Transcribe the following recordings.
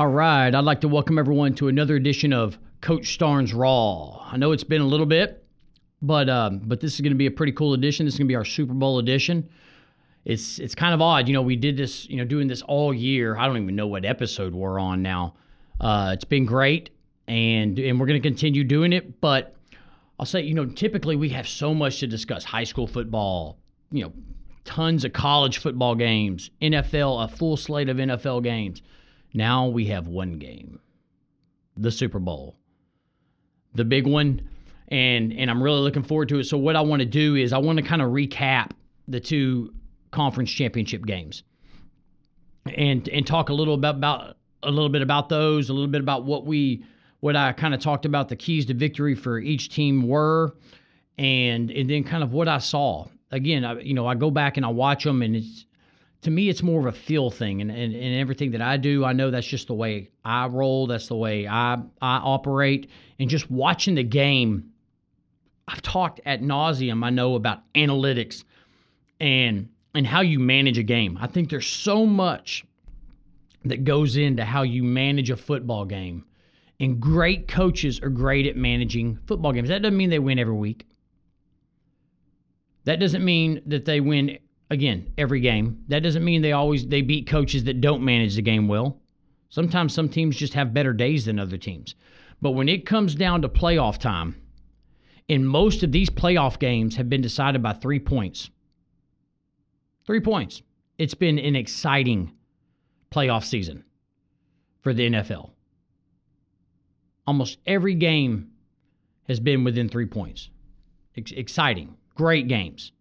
All right, I'd like to welcome everyone to another edition of Coach Starnes Raw. I know it's been a little bit, but this is going to be a pretty cool edition. This is going to be our Super Bowl edition. It's kind of odd, we did this, doing this all year. I don't even know what episode we're on now. It's been great, and we're going to continue doing it. But I'll say, typically we have so much to discuss: high school football, tons of college football games, NFL, a full slate of NFL games. Now we have one game, the Super Bowl, the big one, and I'm really looking forward to it. So what I want to do is I want to kind of recap the two conference championship games and talk a little bit about what I kind of talked about the keys to victory for each team were, and then kind of what I saw. Again, I go back and I watch them, and it's, to me, it's more of a feel thing, and everything that I do, I know that's just the way I roll. That's the way I operate. And just watching the game, I've talked ad nauseum, I know, about analytics and how you manage a game. I think there's so much that goes into how you manage a football game, and great coaches are great at managing football games. That doesn't mean they win every week. That doesn't mean that they win, again, every game. That doesn't mean they beat coaches that don't manage the game well. Sometimes some teams just have better days than other teams. But when it comes down to playoff time, and most of these playoff games have been decided by 3 points. 3 points. It's been an exciting playoff season for the NFL. Almost every game has been within 3 points. Exciting. Great games.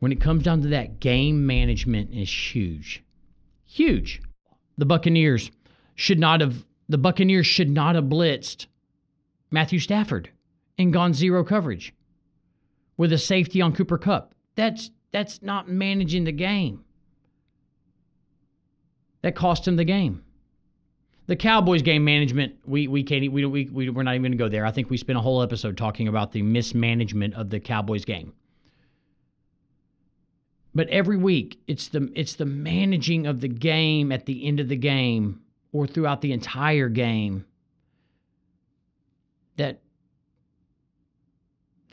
When it comes down to that, game management is huge. Huge. The Buccaneers should not have blitzed Matthew Stafford and gone zero coverage with a safety on Cooper Kupp. That's not managing the game. That cost him the game. The Cowboys game management, we're not even going to go there. I think we spent a whole episode talking about the mismanagement of the Cowboys game. But every week, it's the managing of the game at the end of the game or throughout the entire game that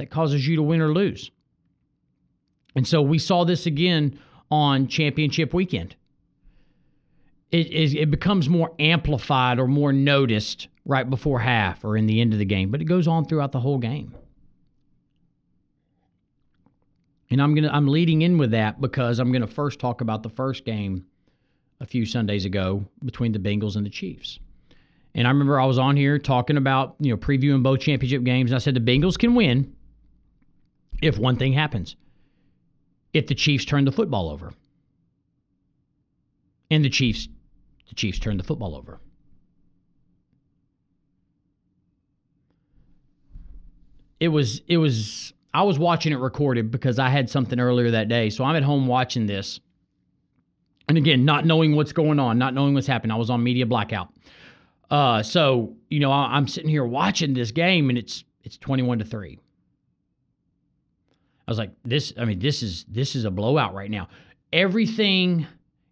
causes you to win or lose. And so we saw this again on championship weekend. It becomes more amplified or more noticed right before half or in the end of the game, but it goes on throughout the whole game. And I'm leading in with that because I'm going to first talk about the first game a few Sundays ago between the Bengals and the Chiefs. And I remember I was on here talking about, previewing both championship games, and I said the Bengals can win if one thing happens: if the Chiefs turn the football over. And the Chiefs turned the football over. I was watching it recorded because I had something earlier that day. So I'm at home watching this. And again, not knowing what's going on, not knowing what's happening. I was on media blackout. I'm sitting here watching this game, and it's 21-3. I was like, this is a blowout right now. Everything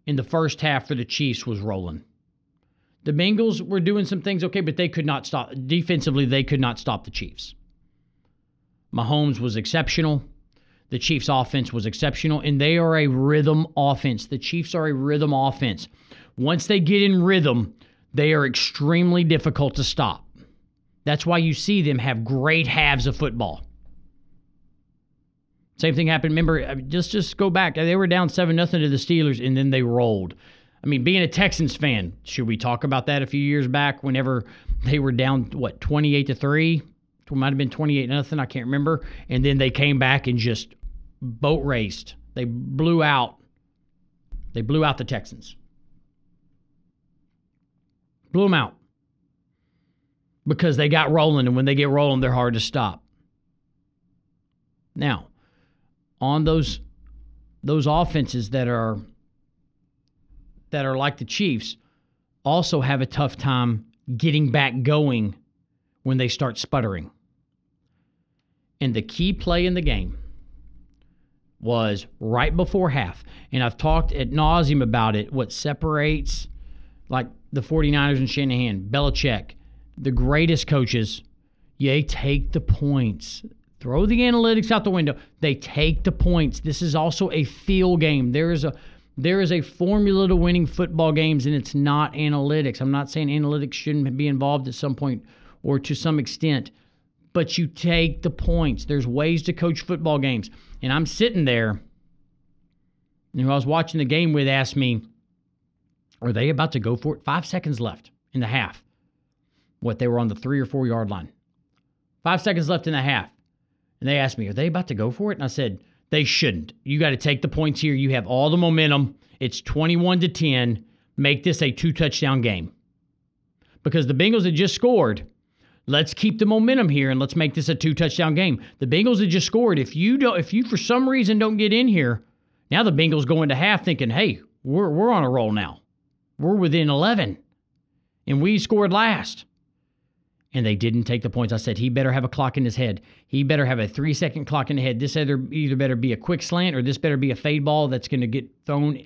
in the first half for the Chiefs was rolling. The Bengals were doing some things okay, but they could not stop. Defensively, they could not stop the Chiefs. Mahomes was exceptional. The Chiefs' offense was exceptional, and they are a rhythm offense. The Chiefs are a rhythm offense. Once they get in rhythm, they are extremely difficult to stop. That's why you see them have great halves of football. Same thing happened. Remember, just go back. They were down 7-0 to the Steelers, and then they rolled. Being a Texans fan, should we talk about that a few years back whenever they were down, 28-3? It might have been 28-0, I can't remember. And then they came back and just boat raced. They blew out the Texans. Blew them out. Because they got rolling, and when they get rolling, they're hard to stop. Now, on those offenses that are like the Chiefs also have a tough time getting back going when they start sputtering. And the key play in the game was right before half. And I've talked ad nauseum about it. What separates like the 49ers and Shanahan, Belichick, the greatest coaches, they take the points. Throw the analytics out the window. They take the points. This is also a feel game. There is a formula to winning football games, and it's not analytics. I'm not saying analytics shouldn't be involved at some point or to some extent, but you take the points. There's ways to coach football games. And I'm sitting there, and who I was watching the game with asked me, are they about to go for it? 5 seconds left in the half. What, they were on the 3 or 4 yard line. 5 seconds left in the half. And they asked me, are they about to go for it? And I said, they shouldn't. You got to take the points here. You have all the momentum. It's 21-10. Make this a 2-touchdown game. Because the Bengals had just scored. Let's keep the momentum here, and let's make this a 2-touchdown game. The Bengals had just scored. If you for some reason don't get in here, now the Bengals go into half thinking, hey, we're on a roll now. We're within 11. And we scored last. And they didn't take the points. I said, he better have a clock in his head. He better have a 3-second clock in the head. This either better be a quick slant or this better be a fade ball that's going to get thrown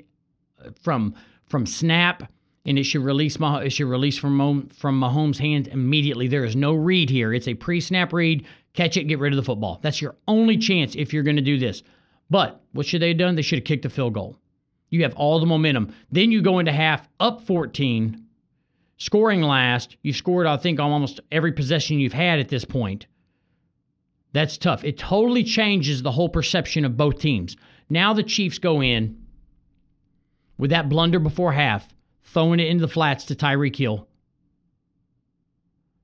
from snap, and it should release from Mahomes' hands immediately. There is no read here. It's a pre-snap read. Catch it, get rid of the football. That's your only chance if you're going to do this. But what should they have done? They should have kicked the field goal. You have all the momentum. Then you go into half up 14. Scoring last, you've scored, I think, on almost every possession you've had at this point. That's tough. It totally changes the whole perception of both teams. Now the Chiefs go in with that blunder before half, throwing it into the flats to Tyreek Hill.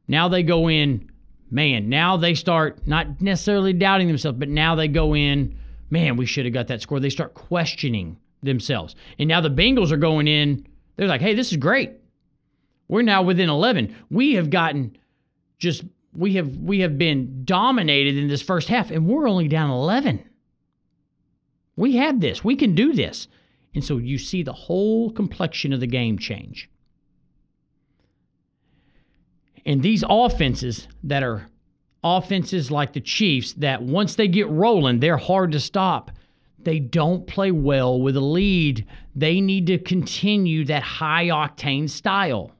Now they go in, man, now they start not necessarily doubting themselves, but now they go in, man, we should have got that score. They start questioning themselves. And now the Bengals are going in, they're like, hey, this is great. We're now within 11. We have been dominated in this first half, and we're only down 11. We have this. We can do this. And so you see the whole complexion of the game change. And these offenses that are offenses like the Chiefs that once they get rolling, they're hard to stop. They don't play well with a lead. They need to continue that high-octane style.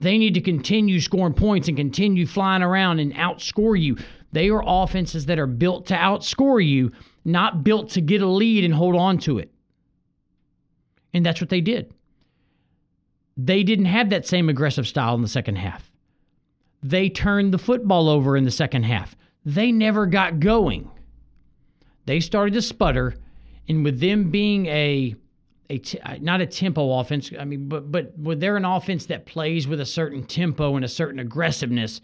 They need to continue scoring points and continue flying around and outscore you. They are offenses that are built to outscore you, not built to get a lead and hold on to it. And that's what they did. They didn't have that same aggressive style in the second half. They turned the football over in the second half. They never got going. They started to sputter, and with them being not a tempo offense, I mean, but they're an offense that plays with a certain tempo and a certain aggressiveness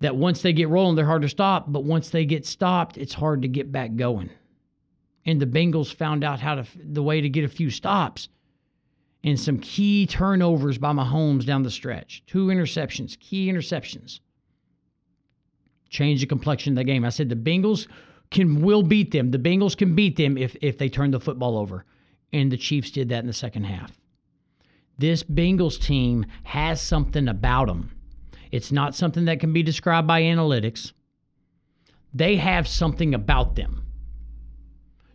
that once they get rolling, they're hard to stop, but once they get stopped, it's hard to get back going. And the Bengals found out the way to get a few stops and some key turnovers by Mahomes down the stretch. 2 interceptions, key interceptions. Change the complexion of the game. I said the Bengals will beat them. The Bengals can beat them if they turn the football over. And the Chiefs did that in the second half. This Bengals team has something about them. It's not something that can be described by analytics. They have something about them.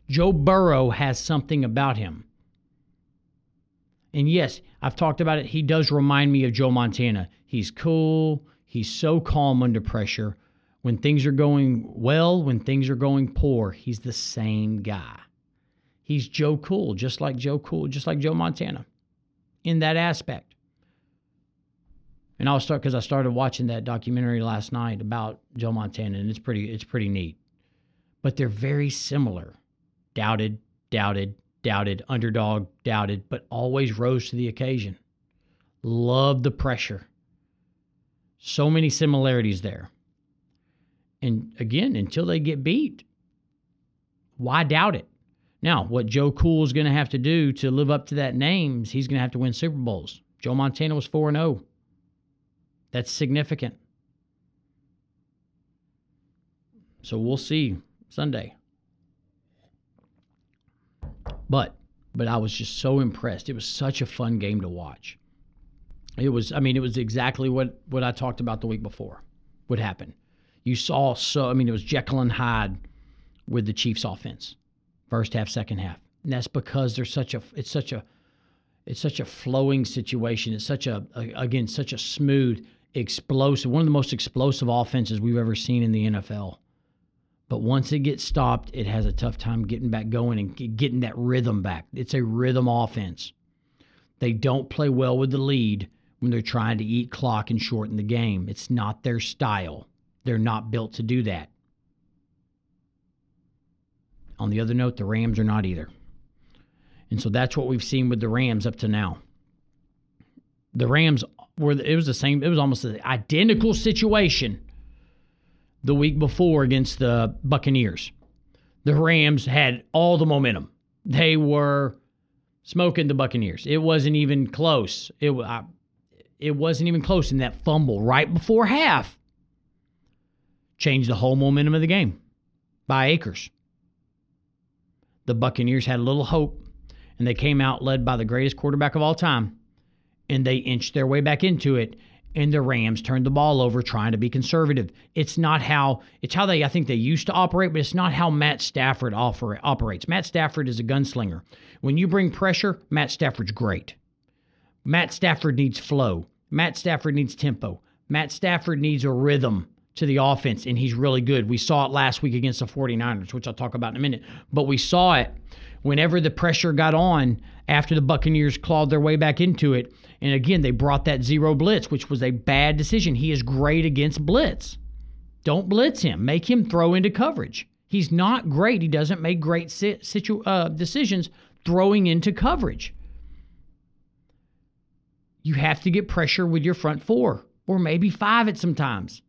Joe Burrow has something about him. And yes, I've talked about it. He does remind me of Joe Montana. He's cool. He's so calm under pressure. When things are going well, when things are going poor, he's the same guy. He's Joe Cool, just like Joe Cool, just like Joe Montana in that aspect. And I'll start because I started watching that documentary last night about Joe Montana, and it's pretty neat. But they're very similar. Doubted, doubted, doubted, underdog, doubted, but always rose to the occasion. Loved the pressure. So many similarities there. And again, until they get beat, why doubt it? Now, what Joe Cool is going to have to do to live up to that name is he's going to have to win Super Bowls. Joe Montana was 4-0. That's significant. So we'll see Sunday. But I was just so impressed. It was such a fun game to watch. It was exactly what I talked about the week before would happen. You saw it was Jekyll and Hyde with the Chiefs offense. First half, second half. And that's because it's such a It's such a flowing situation. It's such a smooth, explosive, one of the most explosive offenses we've ever seen in the NFL. But once it gets stopped, it has a tough time getting back going and getting that rhythm back. It's a rhythm offense. They don't play well with the lead when they're trying to eat clock and shorten the game. It's not their style. They're not built to do that. On the other note, the Rams are not either. And so that's what we've seen with the Rams up to now. The Rams it was almost the identical situation the week before against the Buccaneers. The Rams had all the momentum. They were smoking the Buccaneers. It wasn't even close. It wasn't even close, and that fumble right before half changed the whole momentum of the game by Akers. The Buccaneers had a little hope, and they came out led by the greatest quarterback of all time, and they inched their way back into it, and the Rams turned the ball over trying to be conservative. It's how I think they used to operate, but it's not how Matt Stafford operates. Matt Stafford is a gunslinger. When you bring pressure, Matt Stafford's great. Matt Stafford needs flow. Matt Stafford needs tempo. Matt Stafford needs a rhythm to the offense, and he's really good. We saw it last week against the 49ers, which I'll talk about in a minute. But we saw it whenever the pressure got on after the Buccaneers clawed their way back into it. And again, they brought that zero blitz, which was a bad decision. He is great against blitz. Don't blitz him. Make him throw into coverage. He's not great. He doesn't make great decisions throwing into coverage. You have to get pressure with your front four or maybe five at some times.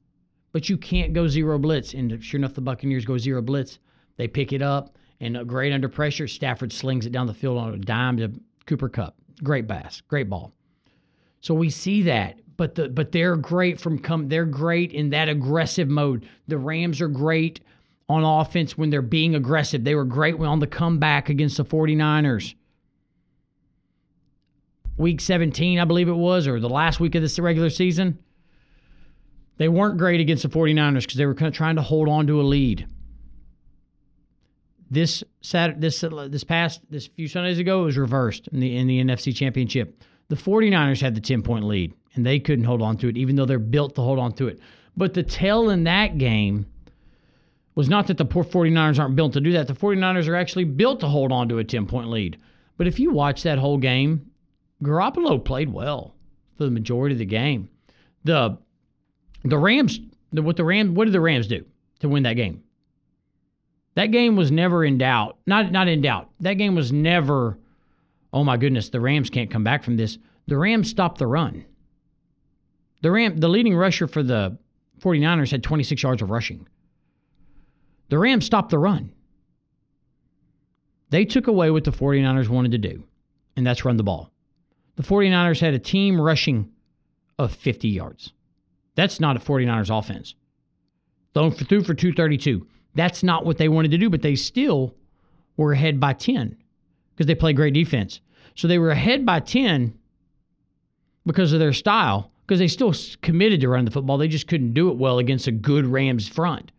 But you can't go zero blitz. And sure enough, the Buccaneers go zero blitz. They pick it up, and great under pressure. Stafford slings it down the field on a dime to Cooper Kupp. Great pass, great ball. So we see that. But they're great they're great in that aggressive mode. The Rams are great on offense when they're being aggressive. They were great on the comeback against the 49ers. Week 17, I believe it was, or the last week of this regular season. They weren't great against the 49ers because they were kind of trying to hold on to a lead. This few Sundays ago, it was reversed in the NFC Championship. The 49ers had the 10-point lead, and they couldn't hold on to it, even though they're built to hold on to it. But the tell in that game was not that the poor 49ers aren't built to do that. The 49ers are actually built to hold on to a 10-point lead. But if you watch that whole game, Garoppolo played well for the majority of the game. What did the Rams do to win that game? That game was never in doubt. Not in doubt. That game was never, oh my goodness, the Rams can't come back from this. The Rams stopped the run. The leading rusher for the 49ers had 26 yards of rushing. The Rams stopped the run. They took away what the 49ers wanted to do, and that's run the ball. The 49ers had a team rushing of 50 yards. That's not a 49ers offense. Threw for 232. That's not what they wanted to do, but they still were ahead by 10 because they play great defense. So they were ahead by 10 because of their style, because they still committed to running the football. They just couldn't do it well against a good Rams front.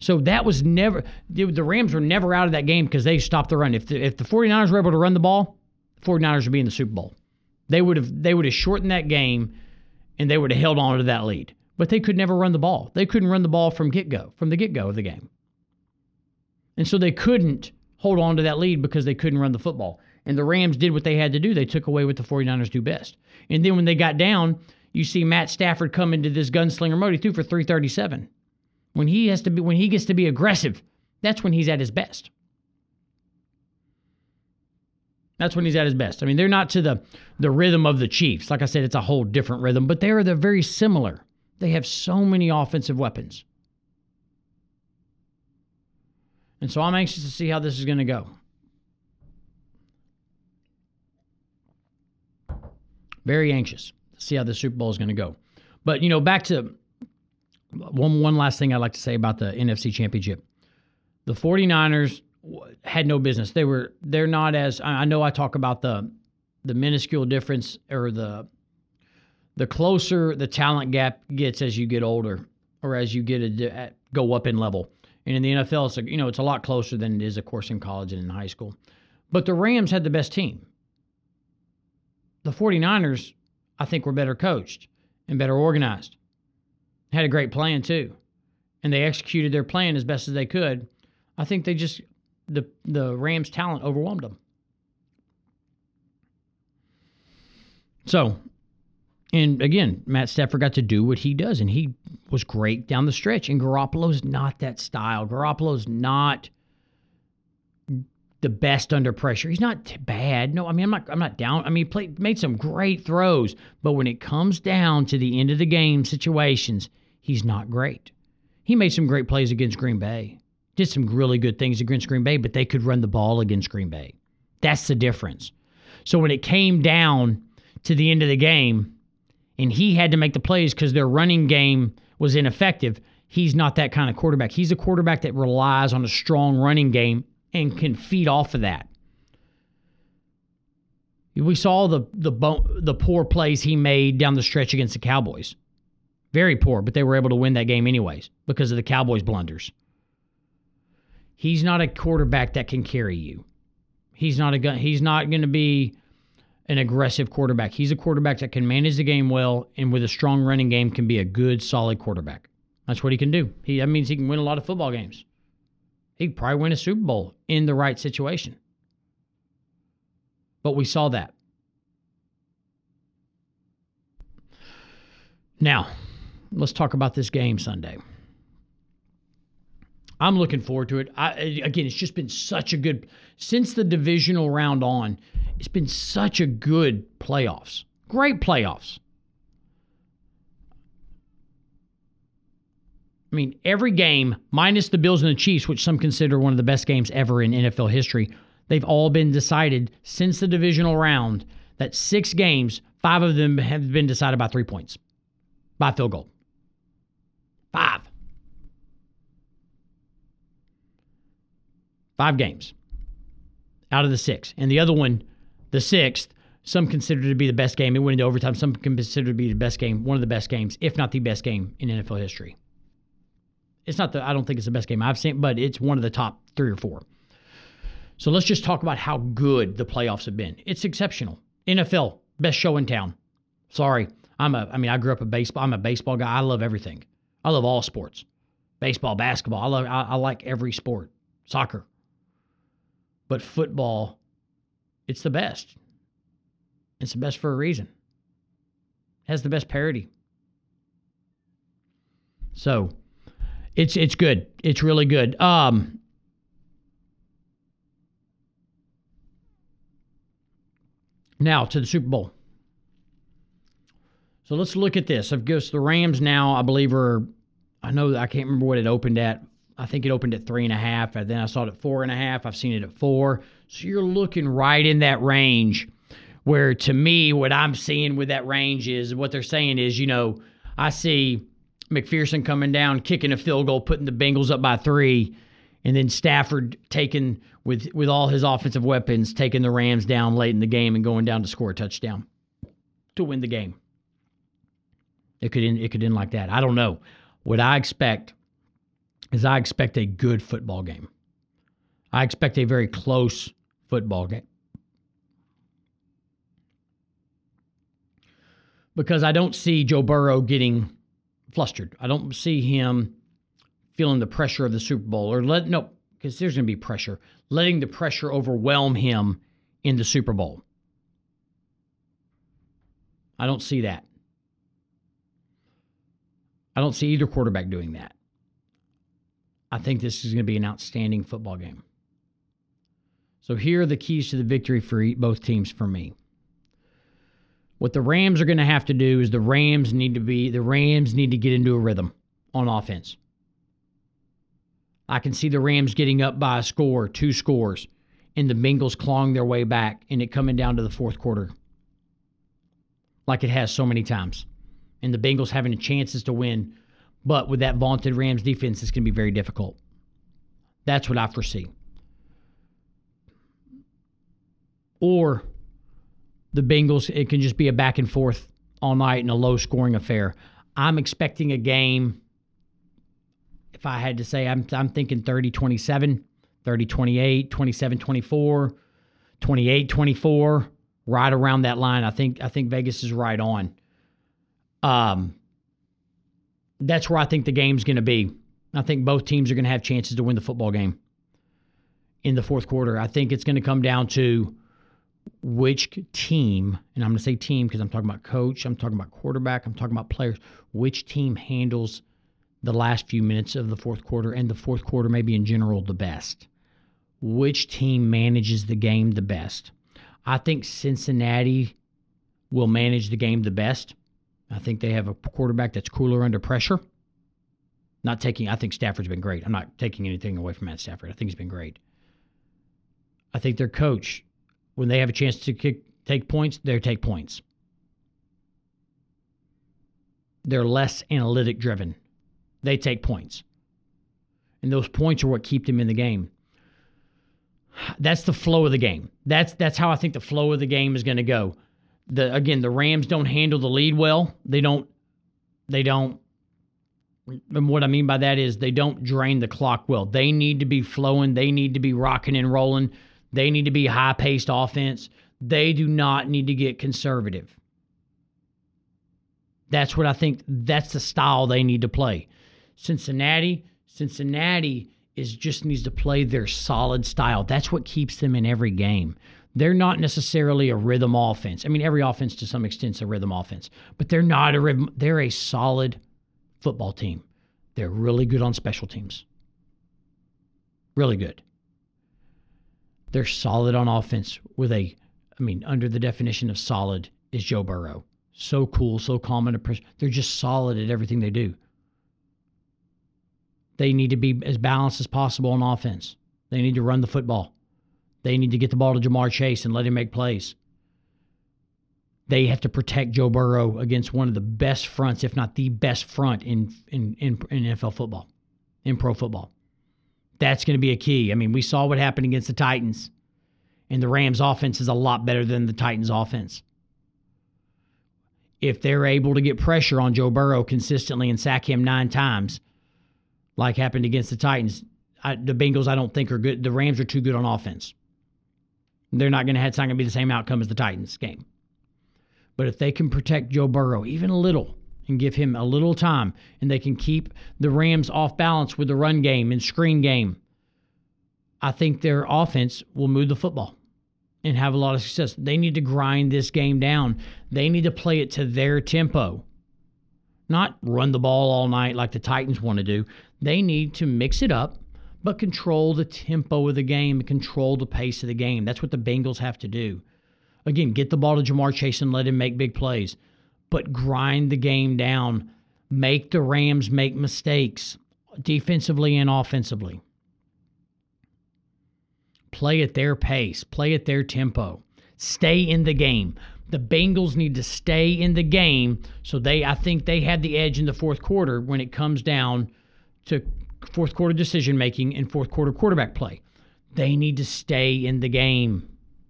So that was never – the Rams were never out of that game because they stopped the run. If the 49ers were able to run the ball, 49ers would be in the Super Bowl. They would have shortened that game, and they would have held on to that lead. But they could never run the ball. They couldn't run the ball from the get-go of the game. And so they couldn't hold on to that lead because they couldn't run the football. And the Rams did what they had to do. They took away what the 49ers do best. And then when they got down, you see Matt Stafford come into this gunslinger mode. He threw for 337. When he gets to be aggressive, that's when he's at his best. That's when he's at his best. I mean, they're not to the rhythm of the Chiefs. Like I said, it's a whole different rhythm, but they're very similar. They have so many offensive weapons. And so I'm anxious to see how this is going to go. Very anxious to see how the Super Bowl is going to go. But, back to one last thing I'd like to say about the NFC Championship. The 49ers had no business. They're not as, I know I talk about the minuscule difference or the closer the talent gap gets as you get older or as you go up in level. And in the NFL, it's a lot closer than it is, of course, in college and in high school. But the Rams had the best team. the 49ers, I think, were better coached and better organized. Had a great plan, too. And they executed their plan as best as they could. I think they just, the Rams' talent overwhelmed them. So, and again, Matt Stafford got to do what he does, and he was great down the stretch. And Garoppolo's not that style. Garoppolo's not the best under pressure. He's not bad. No, I mean, I'm not down. I mean, made some great throws, but when it comes down to the end of the game situations, he's not great. He made some great plays against Green Bay. Did some really good things against Green Bay, but they could run the ball against Green Bay. That's the difference. So when it came down to the end of the game, and he had to make the plays because their running game was ineffective, he's not that kind of quarterback. He's a quarterback that relies on a strong running game and can feed off of that. We saw the poor plays he made down the stretch against the Cowboys. Very poor, but they were able to win that game anyways because of the Cowboys' blunders. He's not a quarterback that can carry you. He's not going to be an aggressive quarterback. He's a quarterback that can manage the game well, and with a strong running game can be a good, solid quarterback. That's what he can do. That means he can win a lot of football games. He could probably win a Super Bowl in the right situation. But we saw that. Now, let's talk about this game Sunday. I'm looking forward to it. Again, it's just been such a good... Since the divisional round on, it's been such a good playoffs. Great playoffs. I mean, every game, minus the Bills and the Chiefs, which some consider one of the best games ever in NFL history, they've all been decided since the divisional round. That 6 games, 5 of them have been decided by 3 points. By field goal. 5. 5 games out of the 6. And the other one, the 6th, some consider to be the best game. It went into overtime. Some consider to be the best game, one of the best games, if not the best game in NFL history. It's not I don't think it's the best game I've seen, but it's one of the top 3 or 4. So let's just talk about how good the playoffs have been. It's exceptional. NFL, best show in town. Sorry. I grew up a baseball. I'm a baseball guy. I love everything. I love all sports. Baseball, basketball. I like every sport. Soccer. But football, it's the best. It's the best for a reason. It has the best parity. So, it's good. It's really good. Now to the Super Bowl. So let's look at this. Of course, the Rams now, I believe, I can't remember what it opened at. I think it opened at 3.5, and then I saw it at 4.5. I've seen it at 4. So you're looking right in that range where, to me, what I'm seeing with that range is what they're saying is, I see McPherson coming down, kicking a field goal, putting the Bengals up by 3, and then Stafford taking, with all his offensive weapons, taking the Rams down late in the game and going down to score a touchdown to win the game. It could end like that. I don't know. What I expect is I expect a good football game. I expect a very close football game. Because I don't see Joe Burrow getting flustered. I don't see him feeling the pressure of the Super Bowl. Because there's going to be pressure. Letting the pressure overwhelm him in the Super Bowl. I don't see that. I don't see either quarterback doing that. I think this is going to be an outstanding football game. So here are the keys to the victory for both teams for me. What the Rams are going to have to do is the Rams need to get into a rhythm on offense. I can see the Rams getting up by a score, 2 scores, and the Bengals clawing their way back and it coming down to the fourth quarter like it has so many times. And the Bengals having chances to win. But with that vaunted Rams defense, it's going to be very difficult. That's what I foresee. Or the Bengals, it can just be a back and forth all night and a low-scoring affair. I'm expecting a game, if I had to say, I'm thinking 30-27, 30-28, 27-24, 28-24, right around that line. I think Vegas is right on. That's where I think the game's going to be. I think both teams are going to have chances to win the football game in the fourth quarter. I think it's going to come down to which team, and I'm going to say team because I'm talking about coach, I'm talking about quarterback, I'm talking about players, which team handles the last few minutes of the fourth quarter and the fourth quarter maybe in general the best. Which team manages the game the best? I think Cincinnati will manage the game the best. I think they have a quarterback that's cooler under pressure. I think Stafford's been great. I'm not taking anything away from Matt Stafford. I think he's been great. I think their coach, when they have a chance to take points, they take points. They're less analytic driven. They take points. And those points are what keep them in the game. That's the flow of the game. That's how I think the flow of the game is going to go. The Rams don't handle the lead well. They don't. And what I mean by that is they don't drain the clock well. They need to be flowing. They need to be rocking and rolling. They need to be high-paced offense. They do not need to get conservative. That's what I think. That's the style they need to play. Cincinnati is just needs to play their solid style. That's what keeps them in every game. They're not necessarily a rhythm offense. I mean, every offense to some extent is a rhythm offense, but they're not a rhythm. They're a solid football team. They're really good on special teams. Really good. They're solid on offense with under the definition of solid is Joe Burrow. So cool, so calm and impressive. They're just solid at everything they do. They need to be as balanced as possible on offense. They need to run the football. They need to get the ball to Ja'Marr Chase and let him make plays. They have to protect Joe Burrow against one of the best fronts, if not the best front in NFL football, in pro football. That's going to be a key. I mean, we saw what happened against the Titans, and the Rams' offense is a lot better than the Titans' offense. If they're able to get pressure on Joe Burrow consistently and sack him 9 times, like happened against the Titans, the Bengals I don't think are good. The Rams are too good on offense. They're not going to have. It's not going to be the same outcome as the Titans game. But if they can protect Joe Burrow even a little and give him a little time, and they can keep the Rams off balance with the run game and screen game, I think their offense will move the football and have a lot of success. They need to grind this game down. They need to play it to their tempo, not run the ball all night like the Titans want to do. They need to mix it up, but control the tempo of the game and control the pace of the game. That's what the Bengals have to do. Again, get the ball to Ja'Marr Chase and let him make big plays, but grind the game down. Make the Rams make mistakes defensively and offensively. Play at their pace. Play at their tempo. Stay in the game. The Bengals need to stay in the game, so I think they have the edge in the fourth quarter when it comes down to fourth quarter decision making and fourth quarter quarterback play. They need to stay in the game.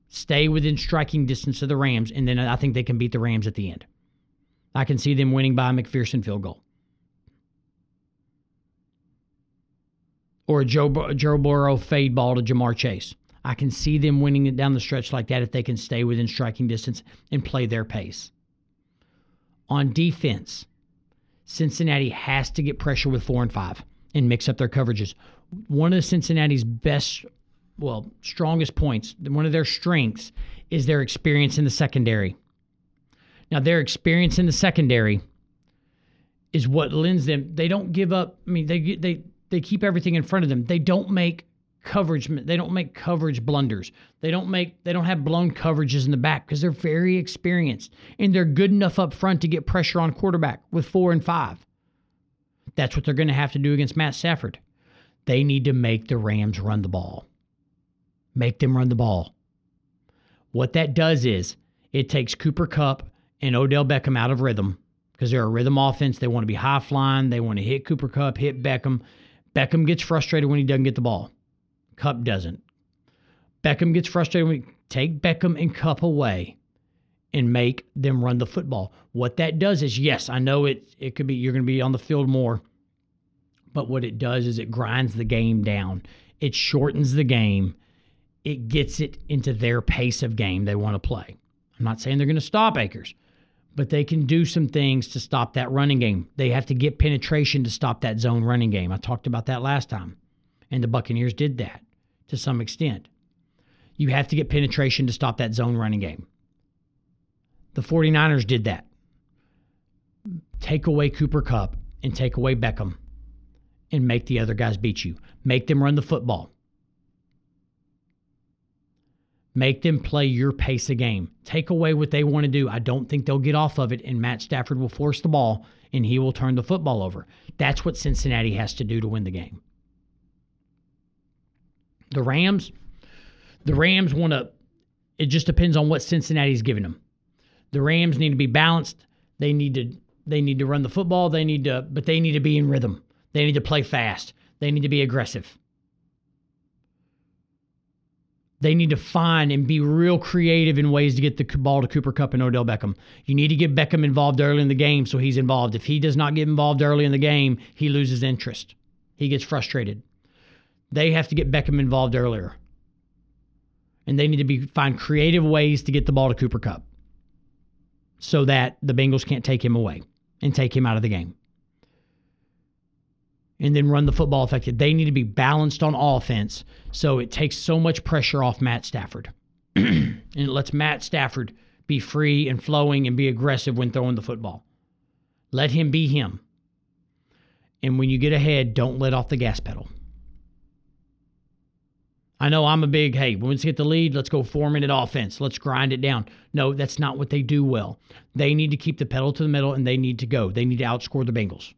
Stay within striking distance of the Rams, and then I think they can beat the Rams at the end. I can see them winning by a McPherson field goal. Or a Joe Burrow fade ball to Ja'Marr Chase. I can see them winning it down the stretch like that if they can stay within striking distance and play their pace. On defense, Cincinnati has to get pressure with 4 and 5 and mix up their coverages. One of Cincinnati's strongest points, one of their strengths, is their experience in the secondary. Now, their experience in the secondary is what lends them. They don't give up. I mean, they keep everything in front of them. They don't make coverage. They don't make coverage blunders. They don't have blown coverages in the back because they're very experienced and they're good enough up front to get pressure on quarterback with 4 and 5. That's what they're going to have to do against Matt Stafford. They need to make the Rams run the ball. Make them run the ball. What that does is it takes Cooper Kupp and Odell Beckham out of rhythm because they're a rhythm offense. They want to be high flying. They want to hit Cooper Kupp, hit Beckham. Beckham gets frustrated when he doesn't get the ball. Kupp doesn't. Beckham gets frustrated when take Beckham and Kupp away and make them run the football. What that does is, yes, I know it could be you're going to be on the field more, but what it does is it grinds the game down. It shortens the game. It gets it into their pace of game they want to play. I'm not saying they're going to stop Akers, but they can do some things to stop that running game. They have to get penetration to stop that zone running game. I talked about that last time, and the Buccaneers did that to some extent. You have to get penetration to stop that zone running game. The 49ers did that. Take away Cooper Kupp and take away Beckham and make the other guys beat you. Make them run the football. Make them play your pace of game. Take away what they want to do. I don't think they'll get off of it, and Matt Stafford will force the ball, and he will turn the football over. That's what Cincinnati has to do to win the game. The Rams want to – it just depends on what Cincinnati's giving them. The Rams need to be balanced. They need to run the football. But they need to be in rhythm. They need to play fast. They need to be aggressive. They need to find and be real creative in ways to get the ball to Cooper Kupp and Odell Beckham. You need to get Beckham involved early in the game so he's involved. If he does not get involved early in the game, he loses interest. He gets frustrated. They have to get Beckham involved earlier. And they need to find creative ways to get the ball to Cooper Kupp so that the Bengals can't take him away and take him out of the game. And then run the football effectively. They need to be balanced on offense, so it takes so much pressure off Matt Stafford. And it lets Matt Stafford be free and flowing and be aggressive when throwing the football. Let him be him. And when you get ahead, don't let off the gas pedal. I know I'm a big, hey, once you get the lead, let's go 4-minute offense. Let's grind it down. No, that's not what they do well. They need to keep the pedal to the metal, and they need to go. They need to outscore the Bengals.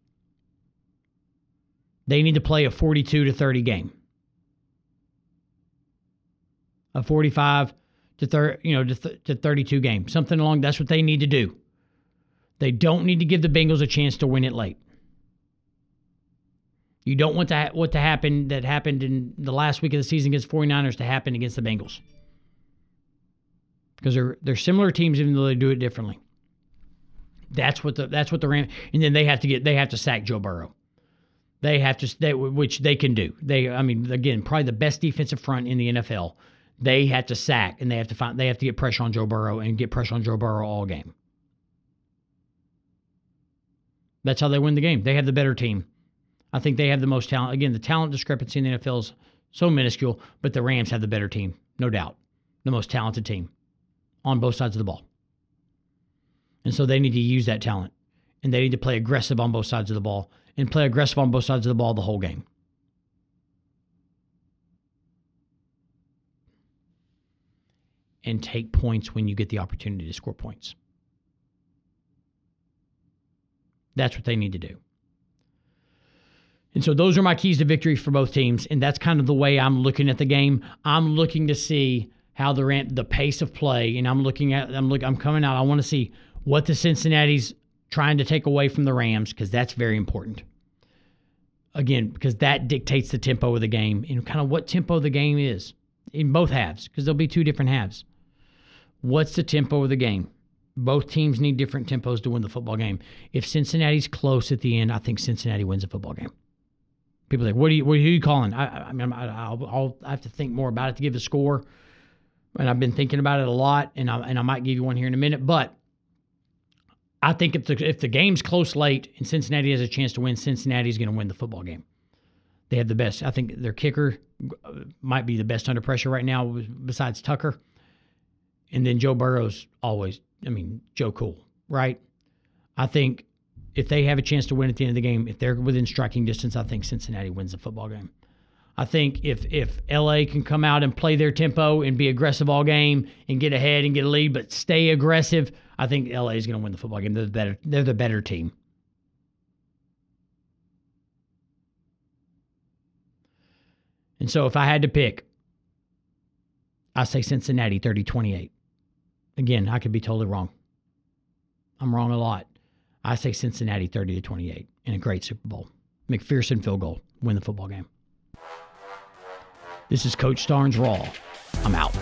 They need to play a 42-30 game. A 45 to 32 game. Something along, that's what they need to do. They don't need to give the Bengals a chance to win it late. You don't want what to happen that happened in the last week of the season against 49ers to happen against the Bengals. Because they're similar teams, even though they do it differently. That's what the Rams, and then they have to sack Joe Burrow. Which they can do. Again, probably the best defensive front in the NFL. They have to sack, and they have to get pressure on Joe Burrow and get pressure on Joe Burrow all game. That's how they win the game. They have the better team. I think they have the most talent. Again, the talent discrepancy in the NFL is so minuscule, but the Rams have the better team, no doubt. The most talented team on both sides of the ball. And so they need to use that talent, and they need to play aggressive on both sides of the ball. And play aggressive on both sides of the ball the whole game. And take points when you get the opportunity to score points. That's what they need to do. And so those are my keys to victory for both teams. And that's kind of the way I'm looking at the game. I'm looking to see how the pace of play. And I'm coming out. I want to see what the Cincinnati's trying to take away from the Rams, because that's very important. Again, because that dictates the tempo of the game and kind of what tempo the game is in both halves, because there'll be two different halves. What's the tempo of the game? Both teams need different tempos to win the football game. If Cincinnati's close at the end, I think Cincinnati wins the football game. People are like, who are you calling? I have to think more about it to give a score, and I've been thinking about it a lot, and I might give you one here in a minute, but I think if the game's close late and Cincinnati has a chance to win, Cincinnati's going to win the football game. They have the best. I think their kicker might be the best under pressure right now besides Tucker. And then Joe Burrow's Joe Cool, right? I think if they have a chance to win at the end of the game, if they're within striking distance, I think Cincinnati wins the football game. I think if L.A. can come out and play their tempo and be aggressive all game and get ahead and get a lead but stay aggressive, I think L.A. is going to win the football game. They're the better team. And so if I had to pick, I say Cincinnati 30-28. Again, I could be totally wrong. I'm wrong a lot. I say Cincinnati 30-28 in a great Super Bowl. McPherson field goal, win the football game. This is Coach Starnes Raw. I'm out.